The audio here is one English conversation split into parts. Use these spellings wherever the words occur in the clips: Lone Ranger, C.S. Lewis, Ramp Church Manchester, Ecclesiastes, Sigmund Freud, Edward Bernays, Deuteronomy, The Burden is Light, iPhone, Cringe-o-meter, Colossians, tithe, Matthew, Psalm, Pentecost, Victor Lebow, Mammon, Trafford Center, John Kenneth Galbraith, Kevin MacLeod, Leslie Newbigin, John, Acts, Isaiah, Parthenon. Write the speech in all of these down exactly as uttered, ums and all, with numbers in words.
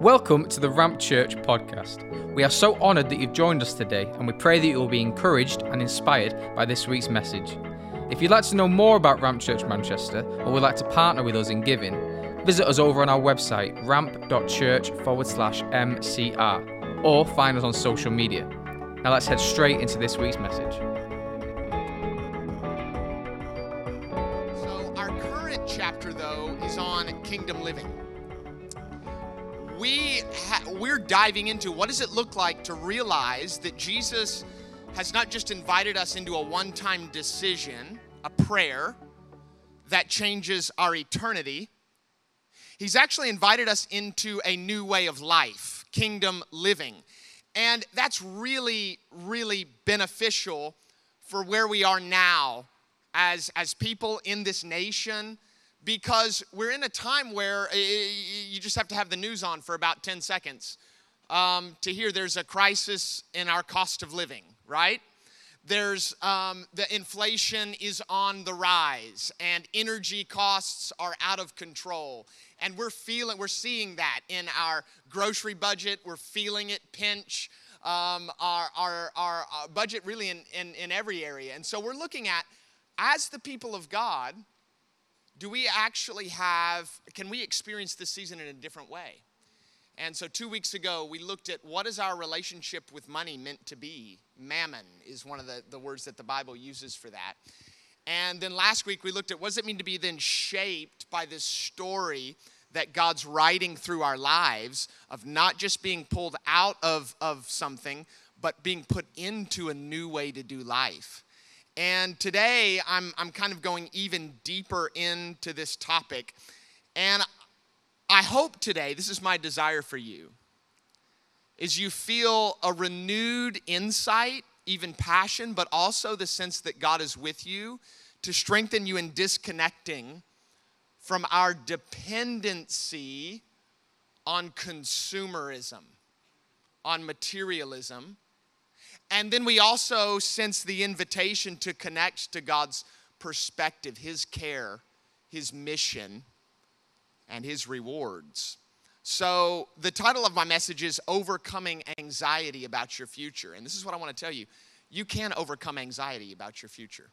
Welcome to the Ramp Church podcast. We are so honoured that you've joined us today, and we pray that you will be encouraged and inspired by this week's message. If you'd like to know more about Ramp Church Manchester, or would like to partner with us in giving, visit us over on our website, ramp.church forward slash MCR, or find us on social media. Now let's head straight into this week's message. So our current chapter, though, is on kingdom living. We ha- we're diving into what does it look like to realize that Jesus has not just invited us into a one-time decision, a prayer that changes our eternity. He's actually invited us into a new way of life, kingdom living. And that's really, really beneficial for where we are now as, as people in this nation, because we're in a time where you just have to have the news on for about ten seconds um, to hear there's a crisis in our cost of living, right? There's um, the inflation is on the rise, and energy costs are out of control. And we're feeling, we're seeing that in our grocery budget. We're feeling it pinch um, our, our, our our budget really in, in, in every area. And so we're looking at, as the people of God, do we actually have, can we experience this season in a different way? And so two weeks ago, we looked at what is our relationship with money meant to be. Mammon is one of the, the words that the Bible uses for that. And then last week, we looked at what does it mean to be then shaped by this story that God's writing through our lives of not just being pulled out of, of something, but being put into a new way to do life. And today, I'm I'm kind of going even deeper into this topic. And I hope today, this is my desire for you, is you feel a renewed insight, even passion, but also the sense that God is with you to strengthen you in disconnecting from our dependency on consumerism, on materialism. And then we also sense the invitation to connect to God's perspective, His care, His mission, and His rewards. So the title of my message is Overcoming Anxiety About Your Future. And this is what I want to tell you. You can overcome anxiety about your future.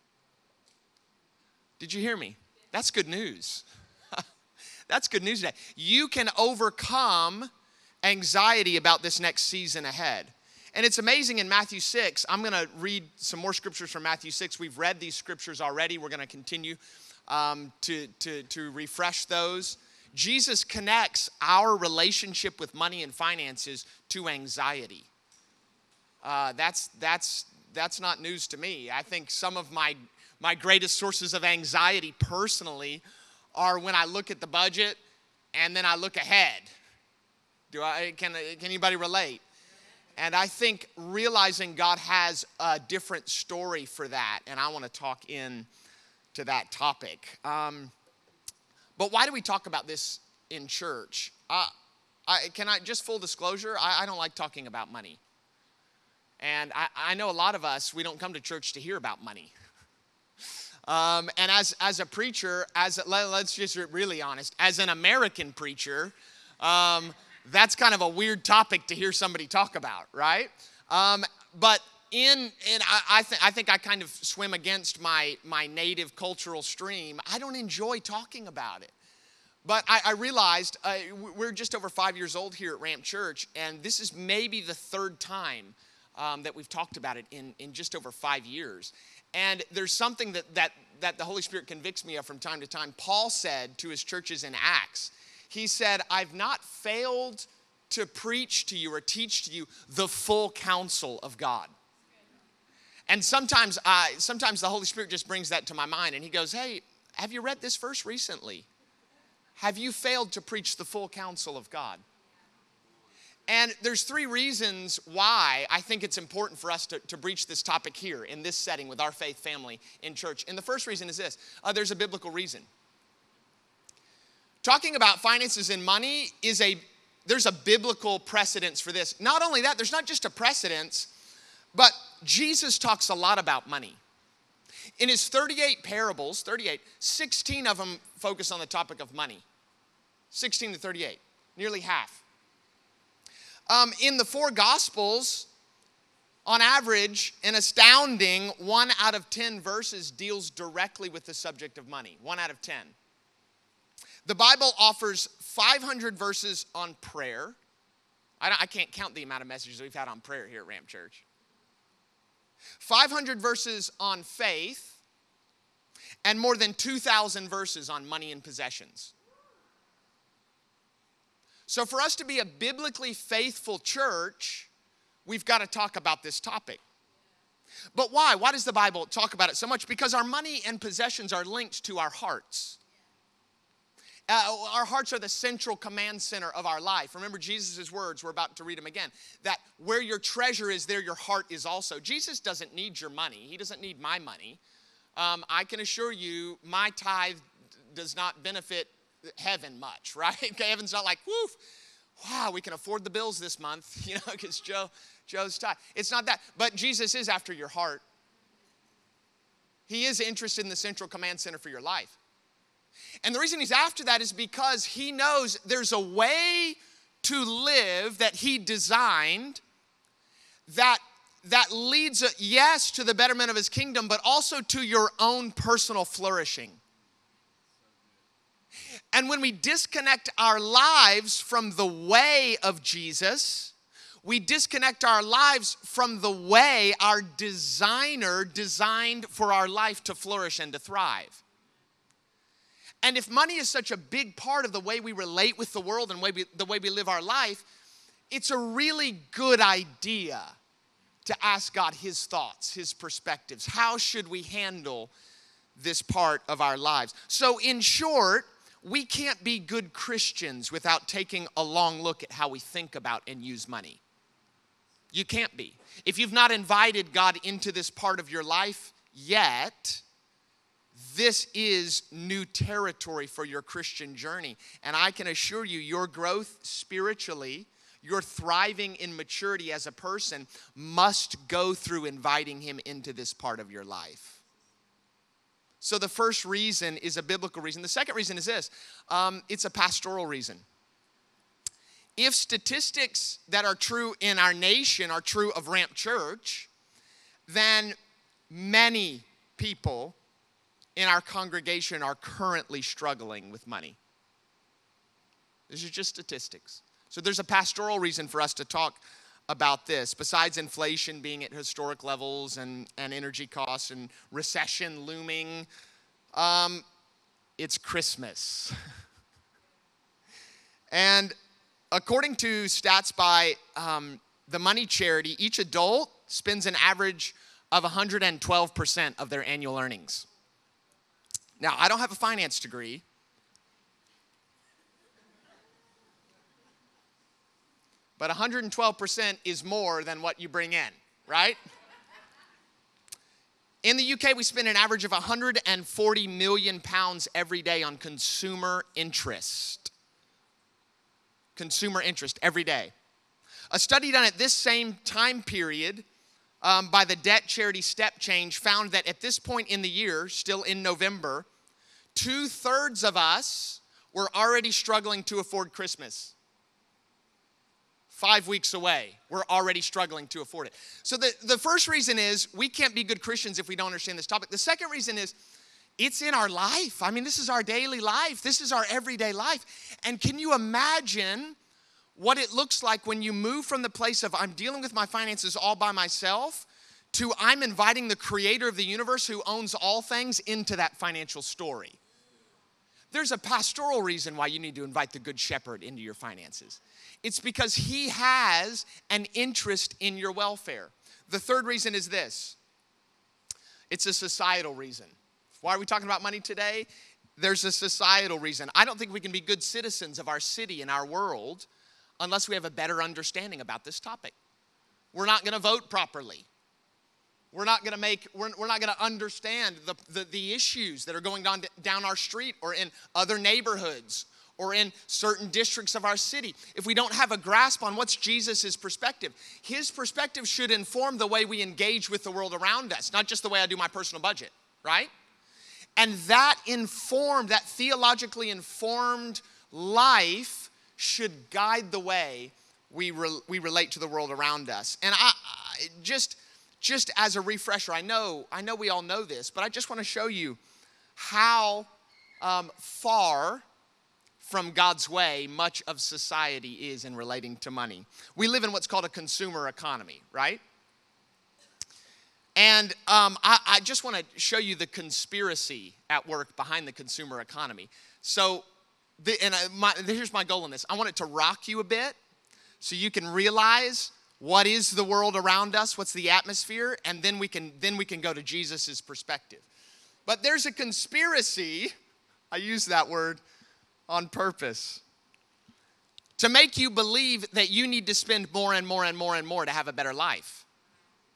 Did you hear me? That's good news. That's good news today. You can overcome anxiety about this next season ahead. And it's amazing in Matthew six, I'm going to read some more scriptures from Matthew six. We've read these scriptures already. We're going to continue um, to, to, to refresh those. Jesus connects our relationship with money and finances to anxiety. Uh, that's, that's, that's not news to me. I think some of my, my greatest sources of anxiety personally are when I look at the budget and then I look ahead. Do I, can, can anybody relate? And I think realizing God has a different story for that, and I want to talk in to that topic. Um, but why do we talk about this in church? Uh, I, can I, just full disclosure, I, I don't like talking about money. And I, I know a lot of us, we don't come to church to hear about money. um, and as as a preacher, as a, let, let's just be really honest, as an American preacher, um, that's kind of a weird topic to hear somebody talk about, right? Um, but in, in I, I, th- I think I kind of swim against my, my native cultural stream. I don't enjoy talking about it. But I, I realized uh, we're just over five years old here at Ramp Church, and this is maybe the third time um, that we've talked about it in, in just over five years. And there's something that, that, that the Holy Spirit convicts me of from time to time. Paul said to his churches in Acts, he said, I've not failed to preach to you or teach to you the full counsel of God. And sometimes I, sometimes the Holy Spirit just brings that to my mind. And he goes, hey, have you read this verse recently? Have you failed to preach the full counsel of God? And there's three reasons why I think it's important for us to, to breach this topic here in this setting with our faith family in church. And the first reason is this. Uh, there's a biblical reason. Talking about finances and money is a, there's a biblical precedence for this. Not only that, there's not just a precedence, but Jesus talks a lot about money. In his thirty-eight parables, thirty-eight, sixteen of them focus on the topic of money. sixteen to thirty-eight, nearly half. Um, in the four Gospels, on average, an astounding one out of ten verses deals directly with the subject of money. One out of ten. The Bible offers five hundred verses on prayer. I, don't, I can't count the amount of messages we've had on prayer here at Ramp Church. five hundred verses on faith, and more than two thousand verses on money and possessions. So for us to be a biblically faithful church, we've got to talk about this topic. But why? Why does the Bible talk about it so much? Because our money and possessions are linked to our hearts. Uh, our hearts are the central command center of our life. Remember Jesus' words, we're about to read them again, that where your treasure is, there your heart is also. Jesus doesn't need your money. He doesn't need my money. Um, I can assure you my tithe does not benefit heaven much, right? Okay, heaven's not like, woof, wow, we can afford the bills this month, you know, because Joe, Joe's tithe. It's not that. But Jesus is after your heart. He is interested in the central command center for your life. And the reason he's after that is because he knows there's a way to live that he designed that, that leads, yes, to the betterment of his kingdom, but also to your own personal flourishing. And when we disconnect our lives from the way of Jesus, we disconnect our lives from the way our designer designed for our life to flourish and to thrive. And if money is such a big part of the way we relate with the world and way we, the way we live our life, it's a really good idea to ask God his thoughts, his perspectives. How should we handle this part of our lives? So in short, we can't be good Christians without taking a long look at how we think about and use money. You can't be. If you've not invited God into this part of your life yet, this is new territory for your Christian journey. And I can assure you, your growth spiritually, your thriving in maturity as a person must go through inviting him into this part of your life. So the first reason is a biblical reason. The second reason is this. Um, it's a pastoral reason. If statistics that are true in our nation are true of Ramp Church, then many people in our congregation are currently struggling with money. This is just statistics. So there's a pastoral reason for us to talk about this. Besides inflation being at historic levels and, and energy costs and recession looming, um, it's Christmas. And according to stats by um, the money charity, each adult spends an average of one hundred twelve percent of their annual earnings. Now, I don't have a finance degree, but one hundred twelve percent is more than what you bring in, right? In the U K, we spend an average of one hundred forty million pounds every day on consumer interest. Consumer interest every day. A study done at this same time period um, by the debt charity Step Change found that at this point in the year, still in November, two-thirds of us were already struggling to afford Christmas. Five weeks away, we're already struggling to afford it. So the, the first reason is we can't be good Christians if we don't understand this topic. The second reason is it's in our life. I mean, this is our daily life. This is our everyday life. And can you imagine what it looks like when you move from the place of I'm dealing with my finances all by myself to I'm inviting the creator of the universe who owns all things into that financial story? There's a pastoral reason why you need to invite the good shepherd into your finances. It's because he has an interest in your welfare. The third reason is this. It's a societal reason. Why are we talking about money today? There's a societal reason. I don't think we can be good citizens of our city and our world unless we have a better understanding about this topic. We're not going to vote properly. We're not going to make, we're, we're not going to understand the, the, the issues that are going on down our street or in other neighborhoods or in certain districts of our city. If we don't have a grasp on what's Jesus' perspective, his perspective should inform the way we engage with the world around us, not just the way I do my personal budget, right? And that informed, that theologically informed life should guide the way we re- we relate to the world around us. And I, I just just as a refresher, I know I know we all know this, but I just want to show you how um, far from God's way much of society is in relating to money. We live in what's called a consumer economy, right? And um, I, I just want to show you the conspiracy at work behind the consumer economy. So, the, and I, my, here's my goal in this. I want it to rock you a bit so you can realize what is the world around us, what's the atmosphere, and then we can, then we can go to Jesus's perspective. But there's a conspiracy, I use that word on purpose, to make you believe that you need to spend more and more and more and more to have a better life.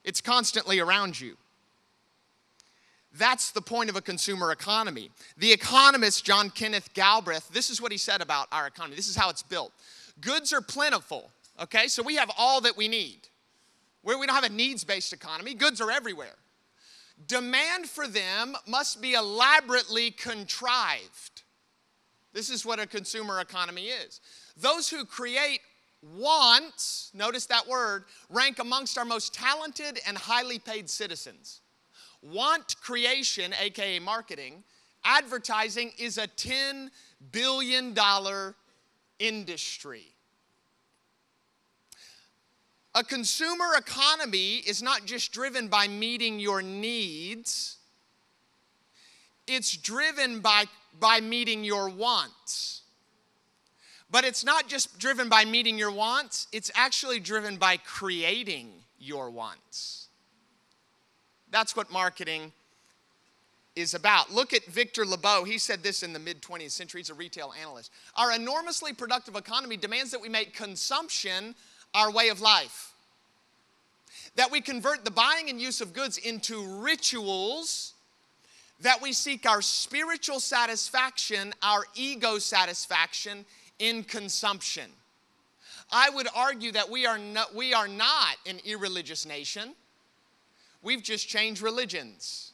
It's constantly around you. That's the point of a consumer economy. The economist John Kenneth Galbraith, this is what he said about our economy. This is how it's built. Goods are plentiful, okay? So we have all that we need. Where we don't have a needs-based economy, goods are everywhere. Demand for them must be elaborately contrived. This is what a consumer economy is. Those who create wants, notice that word, rank amongst our most talented and highly paid citizens. Want creation, aka marketing, advertising, is a ten billion dollars industry. A consumer economy is not just driven by meeting your needs. It's driven by by meeting your wants. But it's not just driven by meeting your wants, it's actually driven by creating your wants. That's what marketing is about. Look at Victor Lebow. He said this in the mid-twentieth century. He's a retail analyst. Our enormously productive economy demands that we make consumption our way of life, that we convert the buying and use of goods into rituals, that we seek our spiritual satisfaction, our ego satisfaction in consumption. I would argue that we are not, we are not an irreligious nation. We've just changed religions.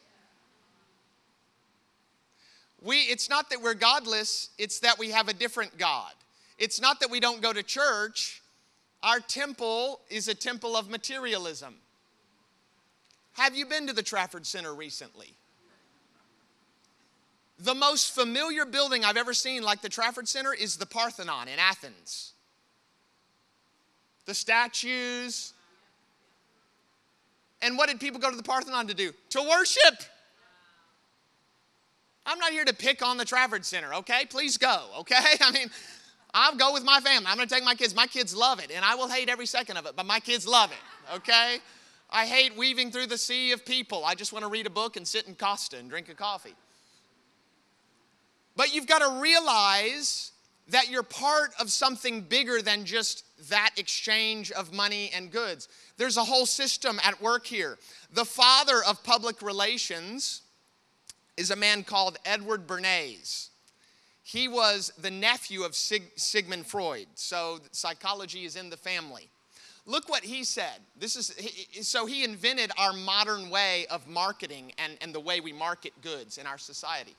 We, it's not that we're godless, it's that we have a different God. It's not that we don't go to church. Our temple is a temple of materialism. Have you been to the Trafford Center recently? The most familiar building I've ever seen, like the Trafford Center, is the Parthenon in Athens. The statues. And what did people go to the Parthenon to do? To worship. I'm not here to pick on the Trafford Center, okay? Please go, okay? I mean, I'll go with my family. I'm going to take my kids. My kids love it, and I will hate every second of it, but my kids love it, okay? I hate weaving through the sea of people. I just want to read a book and sit in Costa and drink a coffee. But you've got to realize that you're part of something bigger than just that exchange of money and goods. There's a whole system at work here. The father of public relations is a man called Edward Bernays. He was the nephew of Sig- Sigmund Freud, so psychology is in the family. Look what he said. This is he, so he invented our modern way of marketing and, and the way we market goods in our society.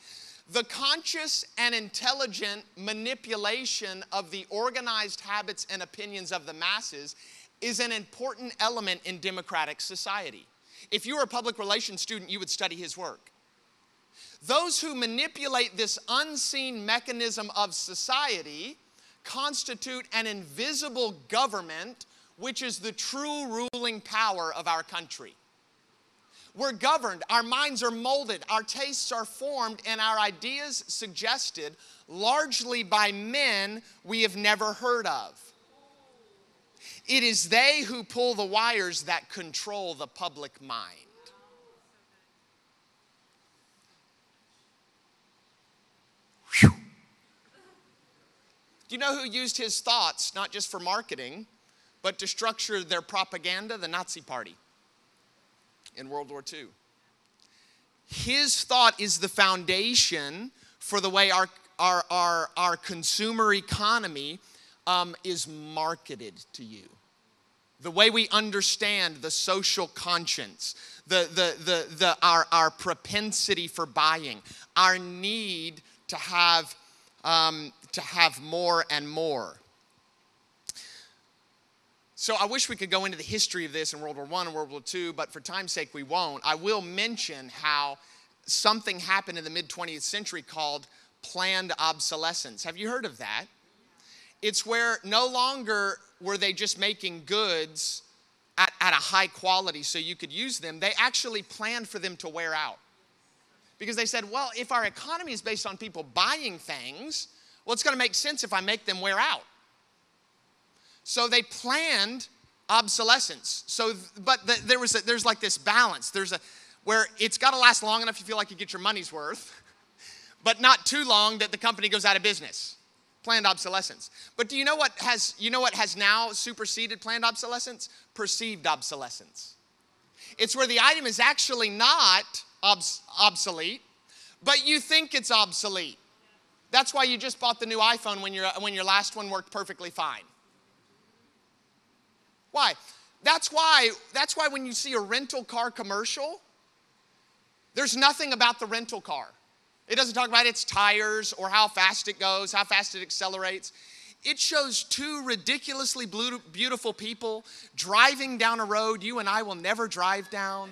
The conscious and intelligent manipulation of the organized habits and opinions of the masses is an important element in democratic society. If you were a public relations student, you would study his work. Those who manipulate this unseen mechanism of society constitute an invisible government, which is the true ruling power of our country. We're governed, our minds are molded, our tastes are formed, and our ideas suggested largely by men we have never heard of. It is they who pull the wires that control the public mind. Whew. Do you know who used his thoughts, not just for marketing, but to structure their propaganda? The Nazi Party. In World War Two. His thought is the foundation for the way our, our, our, our consumer economy um, is marketed to you. The way we understand the social conscience, the, the, the, the, our, our propensity for buying, our need to have, um, to have more and more. So I wish we could go into the history of this in World War One and World War Two, but for time's sake, we won't. I will mention how something happened in the mid twentieth century called planned obsolescence. Have you heard of that? It's where no longer were they just making goods at, at a high quality so you could use them. They actually planned for them to wear out. Because they said, well, if our economy is based on people buying things, well, it's going to make sense if I make them wear out. So they planned obsolescence. So, but the, there was a, there's like this balance. There's a where it's got to last long enough you feel like you get your money's worth, but not too long that the company goes out of business. Planned obsolescence. But do you know what has you know what has now superseded planned obsolescence? Perceived obsolescence. It's where the item is actually not obs- obsolete, but you think it's obsolete. That's why you just bought the new iPhone when your when your last one worked perfectly fine. Why? That's why, that's why when you see a rental car commercial, there's nothing about the rental car. It doesn't talk about its tires or how fast it goes, how fast it accelerates. It shows two ridiculously beautiful people driving down a road you and I will never drive down,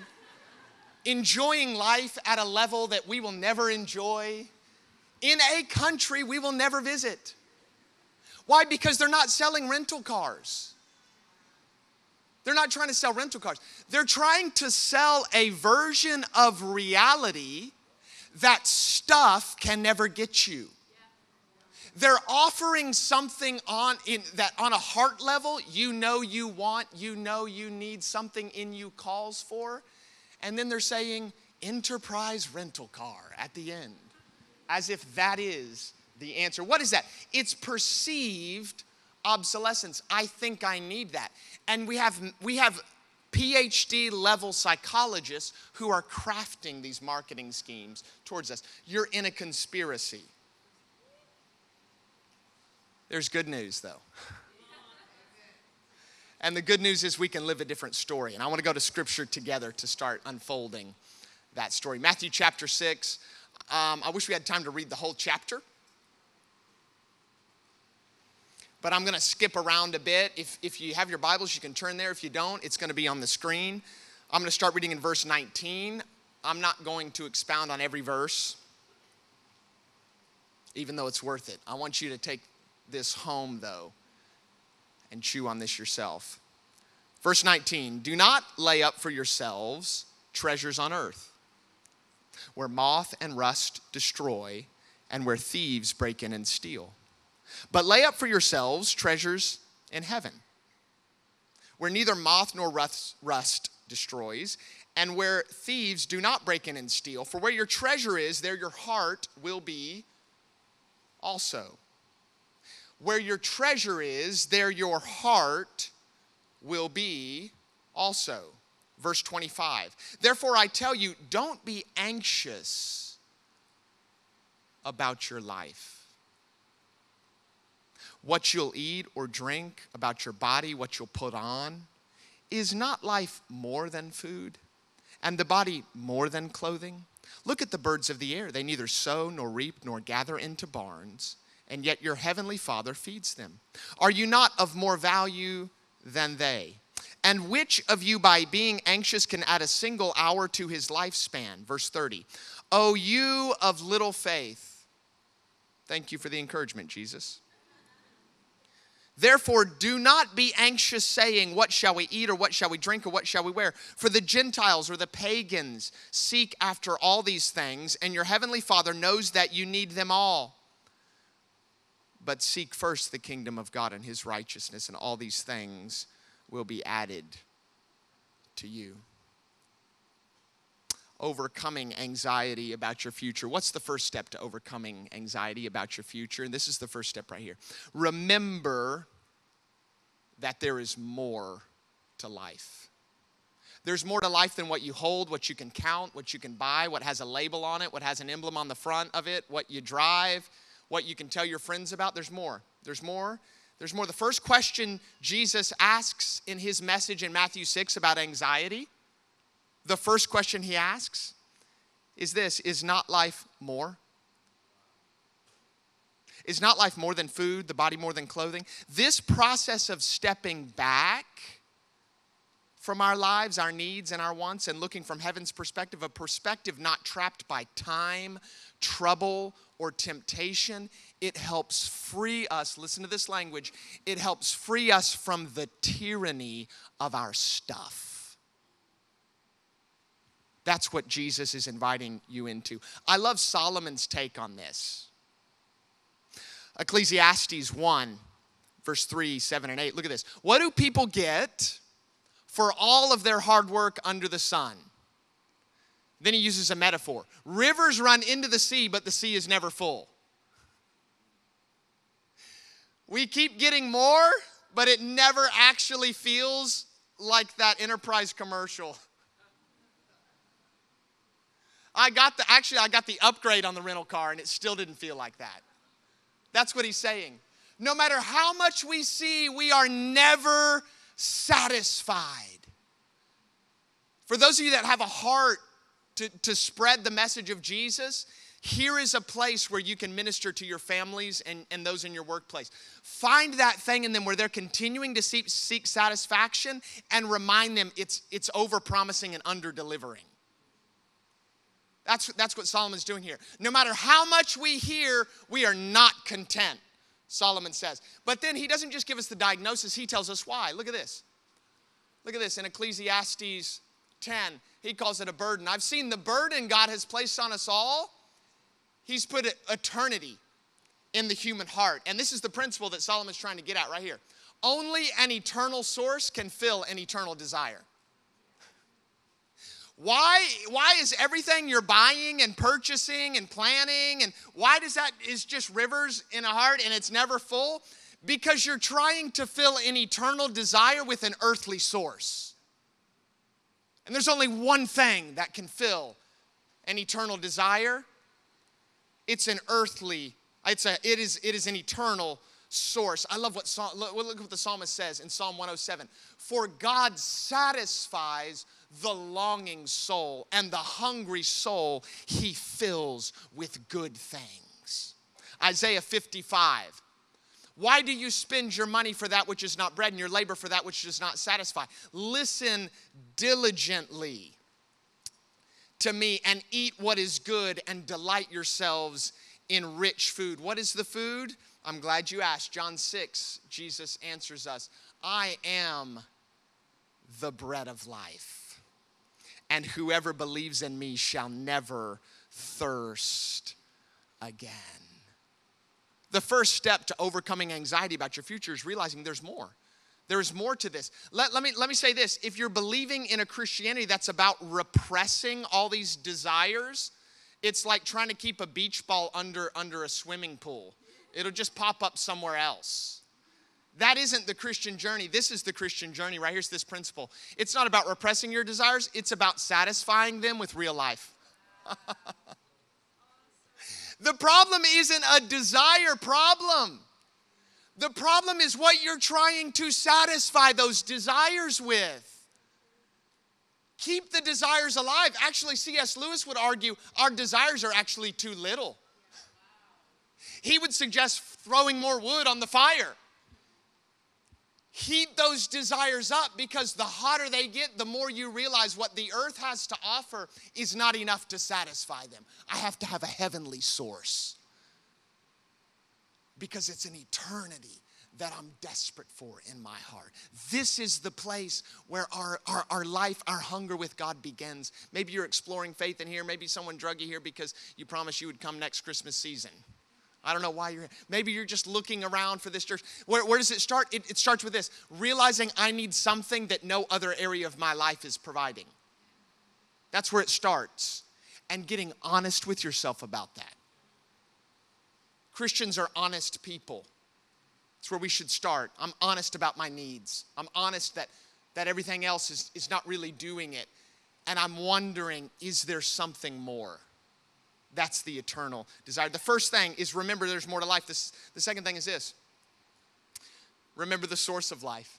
enjoying life at a level that we will never enjoy, in a country we will never visit. Why? Because they're not selling rental cars. They're not trying to sell rental cars. They're trying to sell a version of reality that stuff can never get you. They're offering something on in that on a heart level, you know you want, you know you need, something in you calls for. And then they're saying, enterprise rental car at the end, as if that is the answer. What is that? It's perceived obsolescence. I think I need that. And we have we have P H D level psychologists who are crafting these marketing schemes towards us. You're in a conspiracy. There's good news though. And the good news is we can live a different story. And I want to go to scripture together to start unfolding that story. Matthew chapter six. Um, I wish we had time to read the whole chapter, but I'm going to skip around a bit. If, if you have your Bibles, you can turn there. If you don't, it's going to be on the screen. I'm going to start reading in verse nineteen. I'm not going to expound on every verse, even though it's worth it. I want you to take this home, though, and chew on this yourself. Verse nineteen, do not lay up for yourselves treasures on earth, where moth and rust destroy, and where thieves break in and steal. But lay up for yourselves treasures in heaven, where neither moth nor rust destroys, and where thieves do not break in and steal. For where your treasure is, there your heart will be also. Where your treasure is, there your heart will be also. Verse twenty-five, therefore I tell you, don't be anxious about your life, what you'll eat or drink, about your body, what you'll put on. Is not life more than food, and the body more than clothing? Look at the birds of the air. They neither sow nor reap nor gather into barns, and yet your heavenly Father feeds them. Are you not of more value than they? And which of you, by being anxious, can add a single hour to his lifespan? Verse thirty, O you of little faith. Thank you for the encouragement, Jesus. Therefore, do not be anxious, saying, what shall we eat, or what shall we drink, or what shall we wear? For the Gentiles or the pagans seek after all these things, and your heavenly Father knows that you need them all. But seek first the kingdom of God and his righteousness, and all these things will be added to you. Overcoming anxiety about your future. What's the first step to overcoming anxiety about your future? And this is the first step right here. Remember that there is more to life. There's more to life than what you hold, what you can count, what you can buy, what has a label on it, what has an emblem on the front of it, what you drive, what you can tell your friends about. There's more. There's more. There's more. The first question Jesus asks in his message in Matthew six about anxiety, the first question he asks is this, is not life more? Is not life more than food, the body more than clothing? This process of stepping back from our lives, our needs, and our wants, and looking from heaven's perspective, a perspective not trapped by time, trouble, or temptation, it helps free us, listen to this language, it helps free us from the tyranny of our stuff. That's what Jesus is inviting you into. I love Solomon's take on this. Ecclesiastes one, verse three, seven, and eight. Look at this. What do people get for all of their hard work under the sun? Then he uses a metaphor. Rivers run into the sea, but the sea is never full. We keep getting more, but it never actually feels like that Enterprise commercial. I got the, actually, I got the upgrade on the rental car, and it still didn't feel like that. That's what he's saying. No matter how much we see, we are never satisfied. For those of you that have a heart to, to spread the message of Jesus, here is a place where you can minister to your families and, and those in your workplace. Find that thing in them where they're continuing to seek, seek satisfaction, and remind them it's, it's over-promising and under-delivering. That's, that's what Solomon's doing here. No matter how much we hear, we are not content, Solomon says. But then he doesn't just give us the diagnosis, he tells us why. Look at this. Look at this in Ecclesiastes ten. He calls it a burden. I've seen the burden God has placed on us all. He's put eternity in the human heart. And this is the principle that Solomon's trying to get at right here. Only an eternal source can fill an eternal desire. Why, why is everything you're buying and purchasing and planning, and why does that is just rivers in a heart and it's never full? Because you're trying to fill an eternal desire with an earthly source. And there's only one thing that can fill an eternal desire. It's an earthly, it's a, it is, it is an eternal source. I love what, look, look what the psalmist says in Psalm one oh seven. For God satisfies the longing soul, and the hungry soul he fills with good things. Isaiah fifty-five. Why do you spend your money for that which is not bread, and your labor for that which does not satisfy? Listen diligently to me and eat what is good, and delight yourselves in rich food. What is the food? I'm glad you asked. John six, Jesus answers us. I am the bread of life. And whoever believes in me shall never thirst again. The first step to overcoming anxiety about your future is realizing there's more. There's more to this. Let, let me, let me say this. If you're believing in a Christianity that's about repressing all these desires, it's like trying to keep a beach ball under, under a swimming pool. It'll just pop up somewhere else. That isn't the Christian journey. This is the Christian journey, right? Here's this principle. It's not about repressing your desires. It's about satisfying them with real life. The problem isn't a desire problem. The problem is what you're trying to satisfy those desires with. Keep the desires alive. Actually, C S Lewis would argue our desires are actually too little. He would suggest throwing more wood on the fire. Heat those desires up, because the hotter they get, the more you realize what the earth has to offer is not enough to satisfy them. I have to have a heavenly source, because it's an eternity that I'm desperate for in my heart. This is the place where our, our, our life, our hunger with God begins. Maybe you're exploring faith in here. Maybe someone drug you here because you promised you would come next Christmas season. I don't know why you're here. Maybe you're just looking around for this church. Where, where does it start? It, it starts with this. Realizing I need something that no other area of my life is providing. That's where it starts. And getting honest with yourself about that. Christians are honest people. That's where we should start. I'm honest about my needs. I'm honest that, that everything else is, is not really doing it. And I'm wondering, is there something more? That's the eternal desire. The first thing is remember there's more to life. This, the second thing is this. Remember the source of life.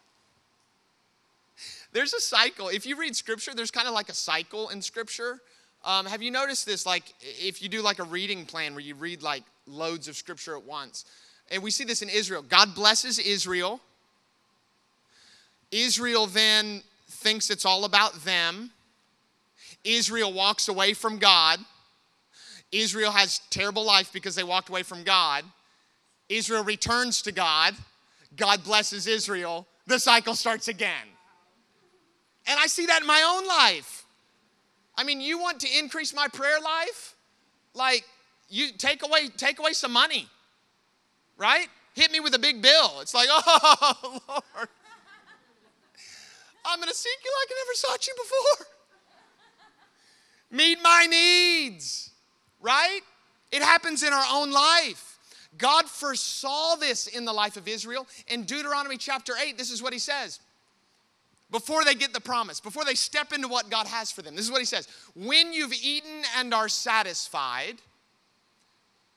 There's a cycle. If you read Scripture, there's kind of like a cycle in Scripture. Um, have you noticed this? Like if you do like a reading plan where you read like loads of scripture at once. And we see this in Israel. God blesses Israel. Israel then thinks it's all about them. Israel walks away from God. Israel has terrible life because they walked away from God. Israel returns to God. God blesses Israel. The cycle starts again. And I see that in my own life. I mean, you want to increase my prayer life? Like, you take away, take away some money, right? Hit me with a big bill. It's like, oh, Lord, I'm going to seek you like I never sought you before. Meet my needs, right? It happens in our own life. God foresaw this in the life of Israel. In Deuteronomy chapter eight, this is what he says. Before they get the promise, before they step into what God has for them. This is what he says. When you've eaten and are satisfied,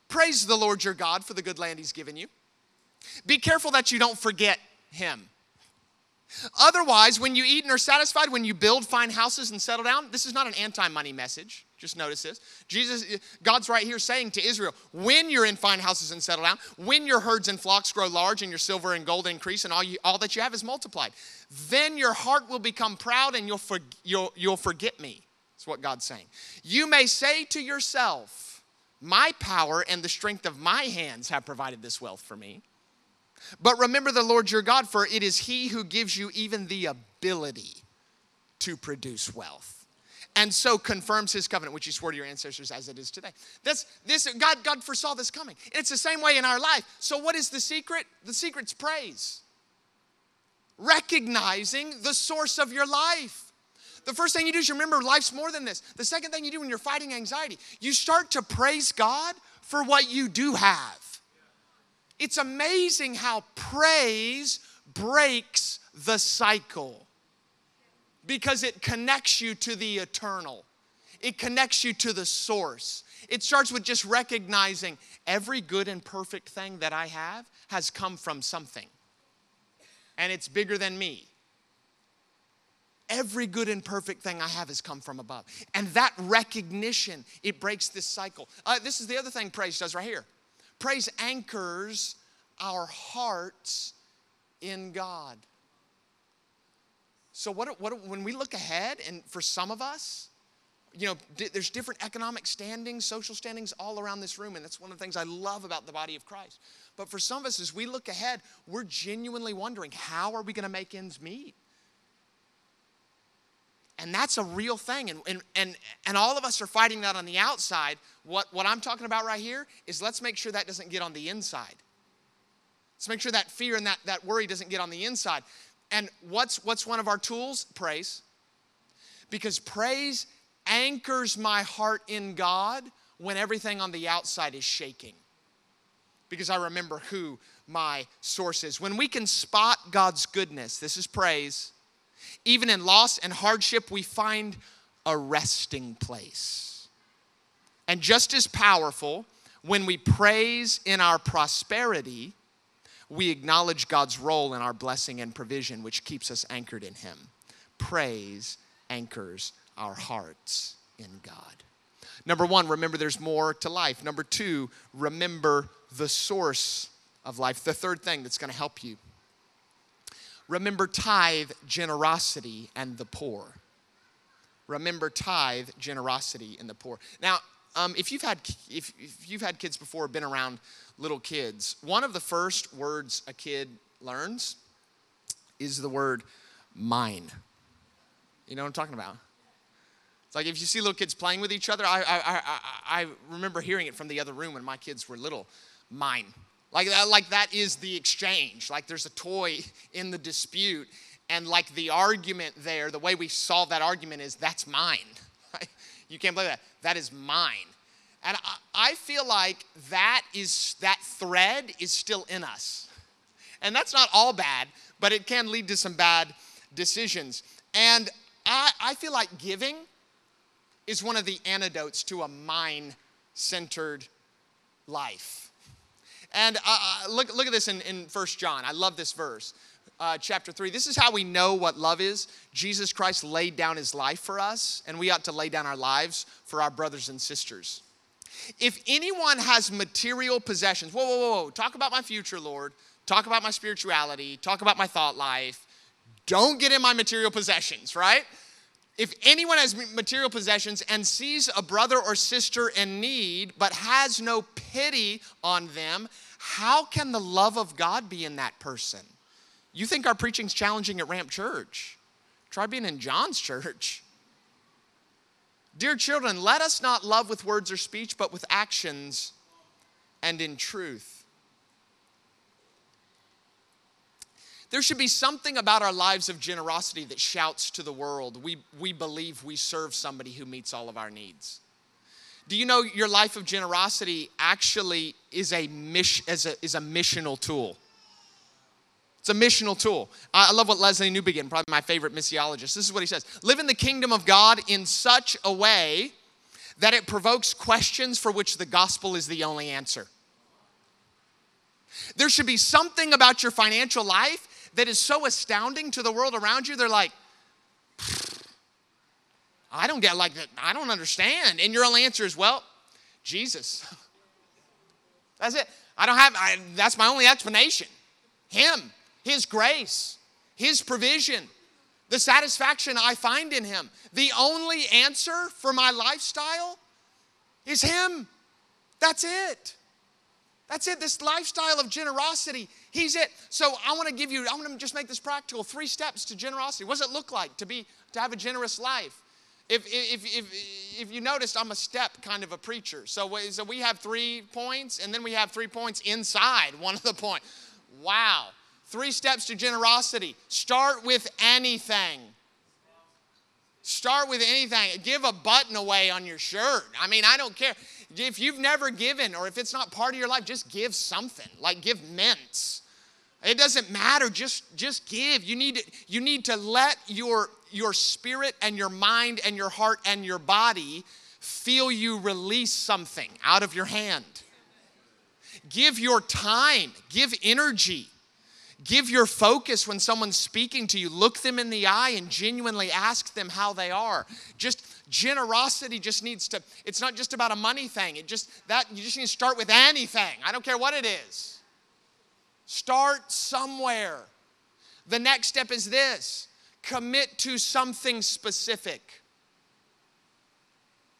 praise the Lord your God for the good land he's given you. Be careful that you don't forget him. Otherwise, when you eat and are satisfied, when you build fine houses and settle down, this is not an anti-money message. Just notice this. Jesus, God's right here saying to Israel, when you're in fine houses and settle down, when your herds and flocks grow large and your silver and gold increase and all you, all that you have is multiplied, then your heart will become proud and you'll, for, you'll, you'll forget me. That's what God's saying. You may say to yourself, my power and the strength of my hands have provided this wealth for me. But remember the Lord your God, for it is he who gives you even the ability to produce wealth. And so confirms his covenant, which he swore to your ancestors as it is today. That's, this, God, God foresaw this coming. It's the same way in our life. So what is the secret? The secret's praise. Recognizing the source of your life. The first thing you do is you remember life's more than this. The second thing you do when you're fighting anxiety, you start to praise God for what you do have. It's amazing how praise breaks the cycle. Because it connects you to the eternal. It connects you to the source. It starts with just recognizing every good and perfect thing that I have has come from something. And it's bigger than me. Every good and perfect thing I have has come from above. And that recognition, it breaks this cycle. Uh, this is the other thing praise does right here. Praise anchors our hearts in God. So what, what, when we look ahead, and for some of us, you know, d- there's different economic standings, social standings all around this room, and that's one of the things I love about the body of Christ. But for some of us, as we look ahead, we're genuinely wondering, how are we going to make ends meet? And that's a real thing, and, and, and, and all of us are fighting that on the outside. What, what I'm talking about right here is let's make sure that doesn't get on the inside. Let's make sure that fear and that, that worry doesn't get on the inside. And what's, what's one of our tools? Praise. Because praise anchors my heart in God when everything on the outside is shaking. Because I remember who my source is. When we can spot God's goodness, this is praise, even in loss and hardship, we find a resting place. And just as powerful, when we praise in our prosperity, we acknowledge God's role in our blessing and provision, which keeps us anchored in him. Praise anchors our hearts in God. Number one, remember there's more to life. Number two, remember the source of life. The third thing that's going to help you. Remember tithe, generosity, and the poor. Remember tithe, generosity, and the poor. Now, Um, if you've had if, if you've had kids before, been around little kids, one of the first words a kid learns is the word mine. You know what I'm talking about? It's like if you see little kids playing with each other, I I I, I remember hearing it from the other room when my kids were little. Mine, like that, like that is the exchange. Like there's a toy in the dispute, and like the argument there, the way we solve that argument is that's mine. You can't believe that. That is mine. And I, I feel like that is that thread is still in us. And that's not all bad, but it can lead to some bad decisions. And I, I feel like giving is one of the antidotes to a mine-centered life. And uh, look, look at this in, in First John. I love this verse. Uh, chapter three, this is how we know what love is. Jesus Christ laid down his life for us, and we ought to lay down our lives for our brothers and sisters. If anyone has material possessions, whoa, whoa, whoa, whoa, talk about my future, Lord. Talk about my spirituality. Talk about my thought life. Don't get in my material possessions, right? If anyone has material possessions and sees a brother or sister in need but has no pity on them, how can the love of God be in that person? You think our preaching's challenging at Ramp Church? Try being in John's church. Dear children, let us not love with words or speech, but with actions and in truth. There should be something about our lives of generosity that shouts to the world, we, we believe we serve somebody who meets all of our needs. Do you know your life of generosity actually is a, miss, is a, is a missional tool? It's a missional tool. I love what Leslie Newbigin, probably my favorite missiologist, this is what he says. Live in the kingdom of God in such a way that it provokes questions for which the gospel is the only answer. There should be something about your financial life that is so astounding to the world around you. They're like, I don't get like that. I don't understand. And your only answer is, well, Jesus. That's it. I don't have, I, that's my only explanation. Him. His grace, His provision, the satisfaction I find in Him. The only answer for my lifestyle is Him. That's it. That's it. This lifestyle of generosity, He's it. So I want to give you, I want to just make this practical. Three steps to generosity. What does it look like to be, to have a generous life? If, if, if, if you noticed, I'm a step kind of a preacher. So, so we have three points, and then we have three points inside one of the points. Wow. Three steps to generosity. Start with anything. Start with anything. Give a button away on your shirt. I mean, I don't care. If you've never given or if it's not part of your life, just give something. Like give mints. It doesn't matter. Just, just give. You need to, you need to let your, your spirit and your mind and your heart and your body feel you release something out of your hand. Give your time. Give energy. Give your focus when someone's speaking to you. Look them in the eye and genuinely ask them how they are. Just generosity just needs to, it's not just about a money thing. It just, that, you just need to start with anything. I don't care what it is. Start somewhere. The next step is this. Commit to something specific.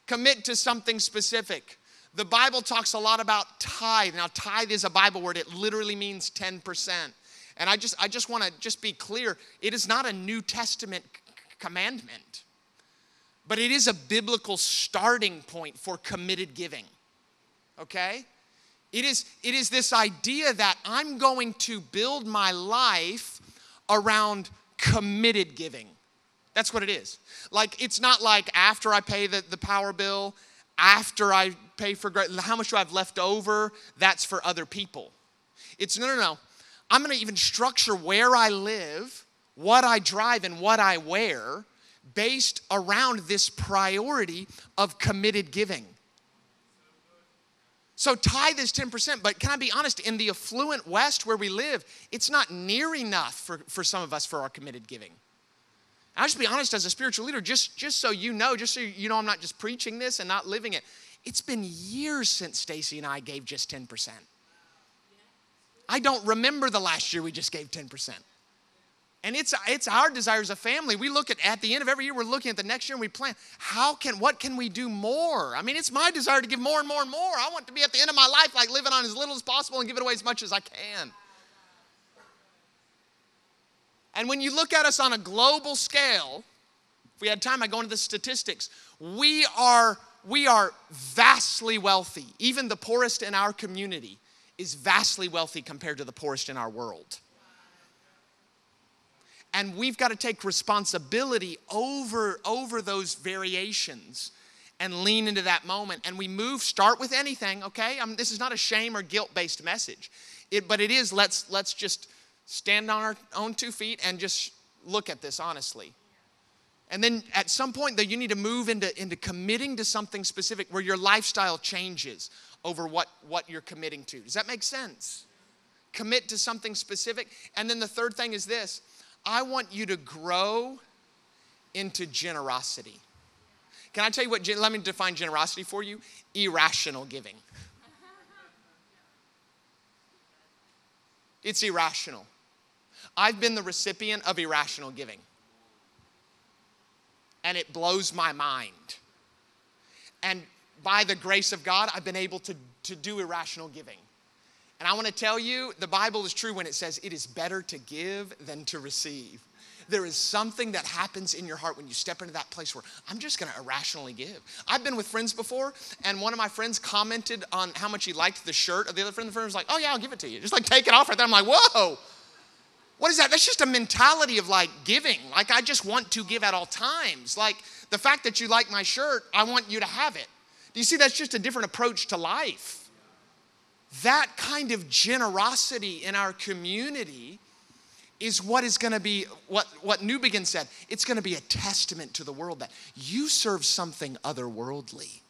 Commit to something specific. The Bible talks a lot about tithe. Now, tithe is a Bible word. It literally means ten percent. And I just, I just want to just be clear, it is not a New Testament c- commandment, but it is a biblical starting point for committed giving, okay? It is, it is this idea that I'm going to build my life around committed giving. That's what it is. Like, it's not like after I pay the, the power bill, after I pay for, how much do I have left over? That's for other people. It's no, no, no. I'm going to even structure where I live, what I drive, and what I wear based around this priority of committed giving. So tithe is ten percent, but can I be honest, in the affluent West where we live, it's not near enough for, for some of us for our committed giving. I'll just be honest as a spiritual leader, just, just so you know, just so you know I'm not just preaching this and not living it. It's been years since Stacy and I gave just ten percent. I don't remember the last year we just gave ten percent. And it's it's our desire as a family. We look at, at the end of every year, we're looking at the next year and we plan, how can, what can we do more? I mean, it's my desire to give more and more and more. I want to be at the end of my life, like living on as little as possible and giving away as much as I can. And when you look at us on a global scale, if we had time, I'd go into the statistics. We are, we are vastly wealthy. Even the poorest in our community is vastly wealthy compared to the poorest in our world. And we've got to take responsibility over, over those variations and lean into that moment. And we move, start with anything, okay? I mean, this is not a shame or guilt-based message. It, but it is, let's, let's just stand on our own two feet and just look at this honestly. And then at some point, though, you need to move into, into committing to something specific where your lifestyle changes over what, what you're committing to. Does that make sense? Commit to something specific. And then the third thing is this. I want you to grow into generosity. Can I tell you what, let me define generosity for you? Irrational giving. It's irrational. I've been the recipient of irrational giving. And it blows my mind. And by the grace of God, I've been able to, to do irrational giving. And I want to tell you, the Bible is true when it says it is better to give than to receive. There is something that happens in your heart when you step into that place where I'm just going to irrationally give. I've been with friends before, and one of my friends commented on how much he liked the shirt of the other friend. The friend was like, oh, yeah, I'll give it to you. Just like take it off right there. I'm like, whoa, what is that? That's just a mentality of like giving. Like I just want to give at all times. Like the fact that you like my shirt, I want you to have it. Do you see that's just a different approach to life? That kind of generosity in our community is what is going to be, what, what Newbigin said, it's going to be a testament to the world that you serve something otherworldly.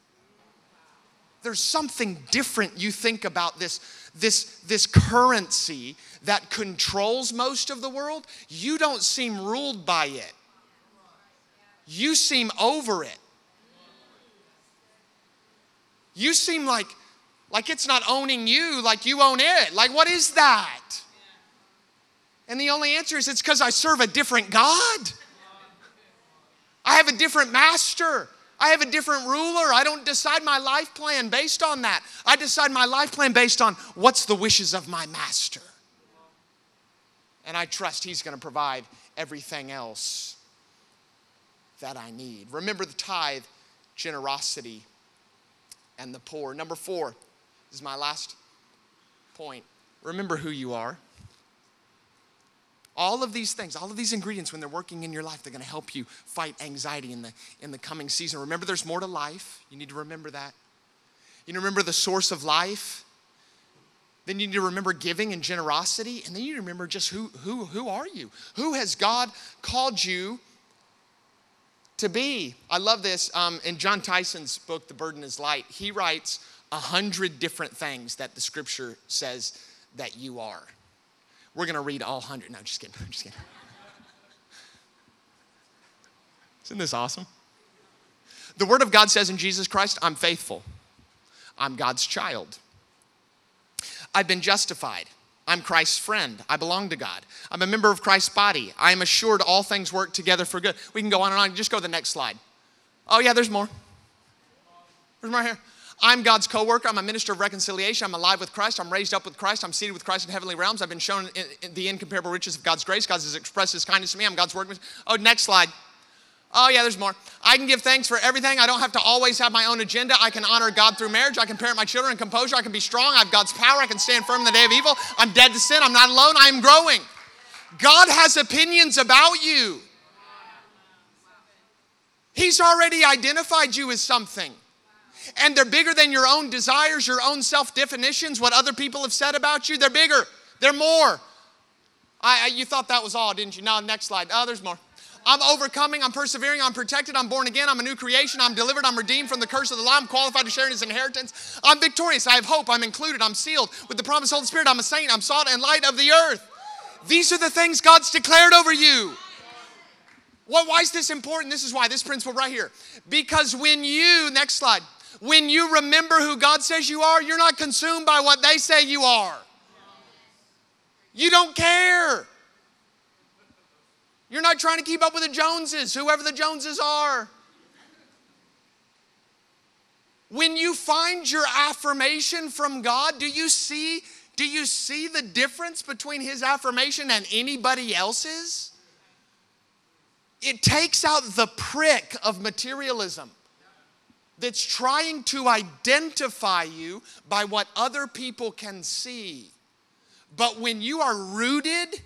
There's something different you think about this, this, this currency that controls most of the world. You don't seem ruled by it. You seem over it. You seem like, like it's not owning you, like you own it. Like what is that? And the only answer is it's because I serve a different God. I have a different master. I have a different ruler. I don't decide my life plan based on that. I decide my life plan based on what's the wishes of my master. And I trust he's going to provide everything else that I need. Remember the tithe, generosity, and the poor. Number four, this is my last point. Remember who you are. All of these things, all of these ingredients, when they're working in your life, they're going to help you fight anxiety in the, in the coming season. Remember, there's more to life. You need to remember that. You need to remember the source of life. Then you need to remember giving and generosity. And then you remember just who, who, who are you? Who has God called you to be? I love this. Um, in John Tyson's book, The Burden is Light, he writes a hundred different things that the scripture says that you are. We're going to read all hundred. No, just kidding. I'm just kidding. Isn't this awesome? The word of God says in Jesus Christ, I'm faithful. I'm God's child. I've been justified. I'm Christ's friend. I belong to God. I'm a member of Christ's body. I am assured all things work together for good. We can go on and on. Just go to the next slide. Oh, yeah, there's more. There's more here. I'm God's co-worker. I'm a minister of reconciliation. I'm alive with Christ. I'm raised up with Christ. I'm seated with Christ in heavenly realms. I've been shown in, in the incomparable riches of God's grace. God has expressed his kindness to me. I'm God's workman. Oh, next slide. Oh, yeah, there's more. I can give thanks for everything. I don't have to always have my own agenda. I can honor God through marriage. I can parent my children in composure. I can be strong. I have God's power. I can stand firm in the day of evil. I'm dead to sin. I'm not alone. I am growing. God has opinions about you. He's already identified you as something. And they're bigger than your own desires, your own self-definitions, what other people have said about you. They're bigger. They're more. I, I, you thought that was all, didn't you? No, next slide. Oh, there's more. I'm overcoming. I'm persevering. I'm protected. I'm born again. I'm a new creation. I'm delivered. I'm redeemed from the curse of the law. I'm qualified to share in his inheritance. I'm victorious. I have hope. I'm included. I'm sealed with the promised Holy Spirit. I'm a saint. I'm salt and light of the earth. These are the things God's declared over you. What, why is this important? This is why. This principle right here. Because when you, next slide. When you remember who God says you are, you're not consumed by what they say you are. You don't care. You're not trying to keep up with the Joneses, whoever the Joneses are. When you find your affirmation from God, do you see, do you see the difference between his affirmation and anybody else's? It takes out the prick of materialism that's trying to identify you by what other people can see. But when you are rooted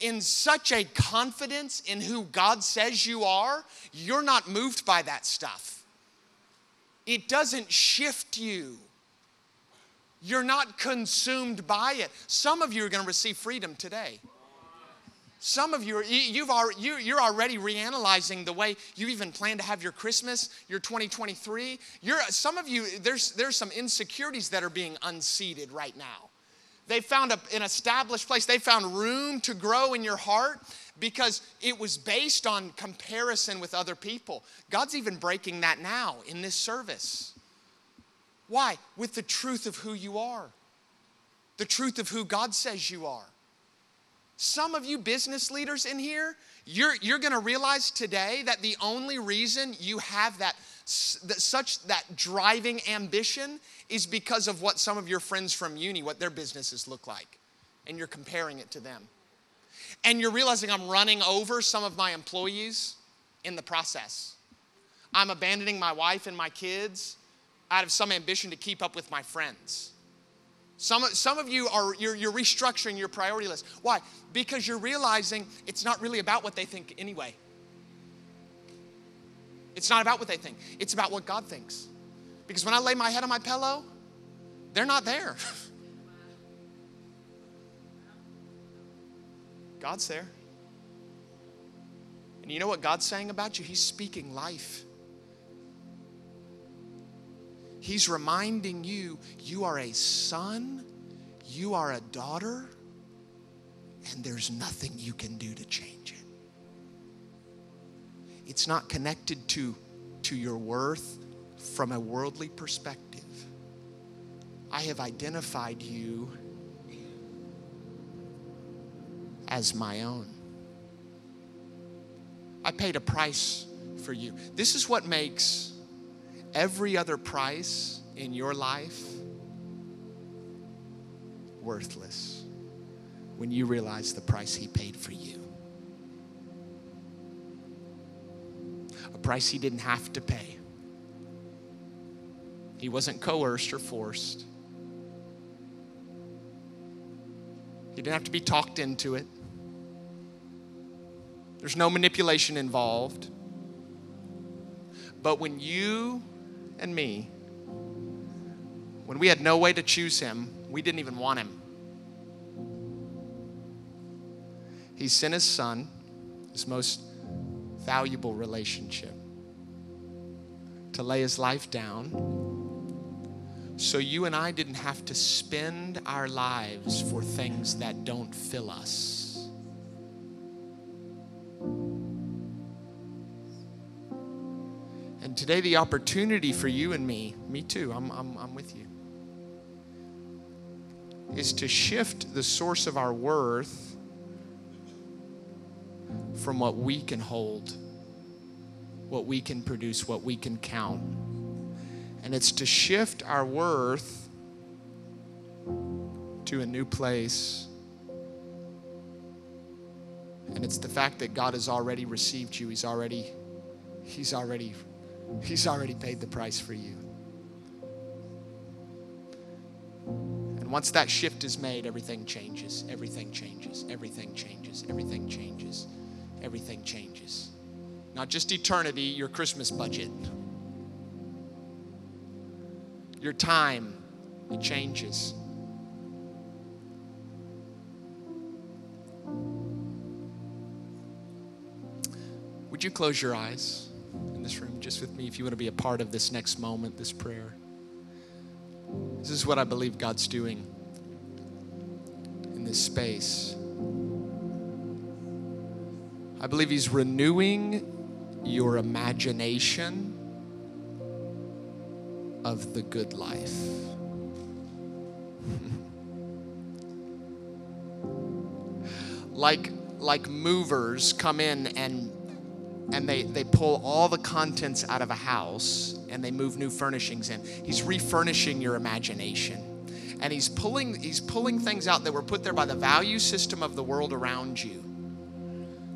in such a confidence in who God says you are, you're not moved by that stuff. It doesn't shift you. You're not consumed by it. Some of you are going to receive freedom today. Some of you, you've already, you're already reanalyzing the way you even plan to have your Christmas, your twenty twenty-three. You're, some of you, there's, there's some insecurities that are being unseated right now. They found a, an established place. They found room to grow in your heart because it was based on comparison with other people. God's even breaking that now in this service. Why? With the truth of who you are. The truth of who God says you are. Some of you business leaders in here, you're, you're going to realize today that the only reason you have that, that such that driving ambition is because of what some of your friends from uni, what their businesses look like. And you're comparing it to them. And you're realizing I'm running over some of my employees in the process. I'm abandoning my wife and my kids out of some ambition to keep up with my friends. Some, some of you are you're, you're restructuring your priority list. Why? Because you're realizing it's not really about what they think anyway. It's not about what they think. It's about what God thinks. Because when I lay my head on my pillow, they're not there. God's there. And you know what God's saying about you? He's speaking life. He's reminding you, you are a son, you are a daughter, and there's nothing you can do to change it. It's not connected to, to your worth from a worldly perspective. I have identified you as my own. I paid a price for you. This is what makes every other price in your life worthless when you realize the price he paid for you. A price he didn't have to pay. He wasn't coerced or forced. He didn't have to be talked into it. There's no manipulation involved. But when you and me, when we had no way to choose him, we didn't even want him. He sent his son, his most valuable relationship, to lay his life down so you and I didn't have to spend our lives for things that don't fill us. And today, the opportunity for you and me, me too, I'm, I'm, I'm with you, is to shift the source of our worth from what we can hold, what we can produce, what we can count. And it's to shift our worth to a new place. And it's the fact that God has already received you. He's already, he's already He's already paid the price for you. And once that shift is made, everything changes, everything changes, everything changes, everything changes, everything changes. Not just eternity, your Christmas budget. Your time, it changes. Would you close your eyes? In this room, just with me, if you want to be a part of this next moment, this prayer. This is what I believe God's doing in this space. I believe he's renewing your imagination of the good life. like, like movers come in and And they, they pull all the contents out of a house and they move new furnishings in. He's refurnishing your imagination. And he's pulling, he's pulling things out that were put there by the value system of the world around you.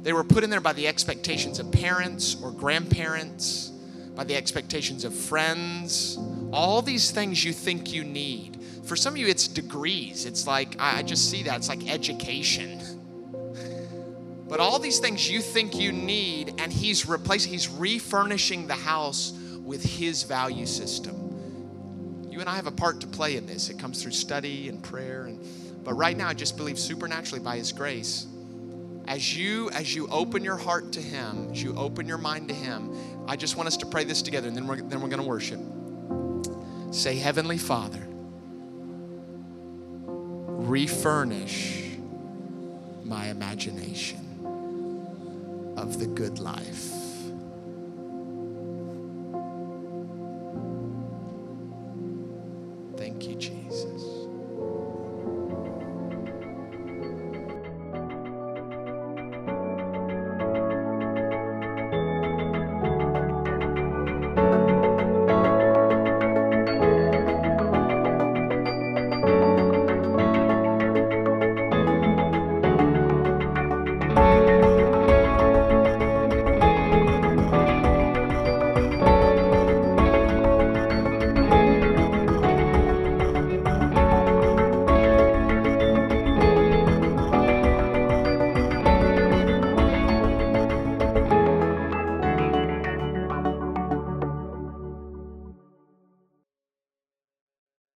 They were put in there by the expectations of parents or grandparents, by the expectations of friends. All these things you think you need. For some of you, it's degrees. It's like, I just see that. It's like education. But all these things you think you need, and he's replacing, he's refurnishing the house with his value system. You and I have a part to play in this. It comes through study and prayer. And, but right now, I just believe supernaturally by his grace, as you, as you open your heart to him, as you open your mind to him, I just want us to pray this together, and then we're, then we're going to worship. Say, Heavenly Father, refurnish my imagination. have the good life.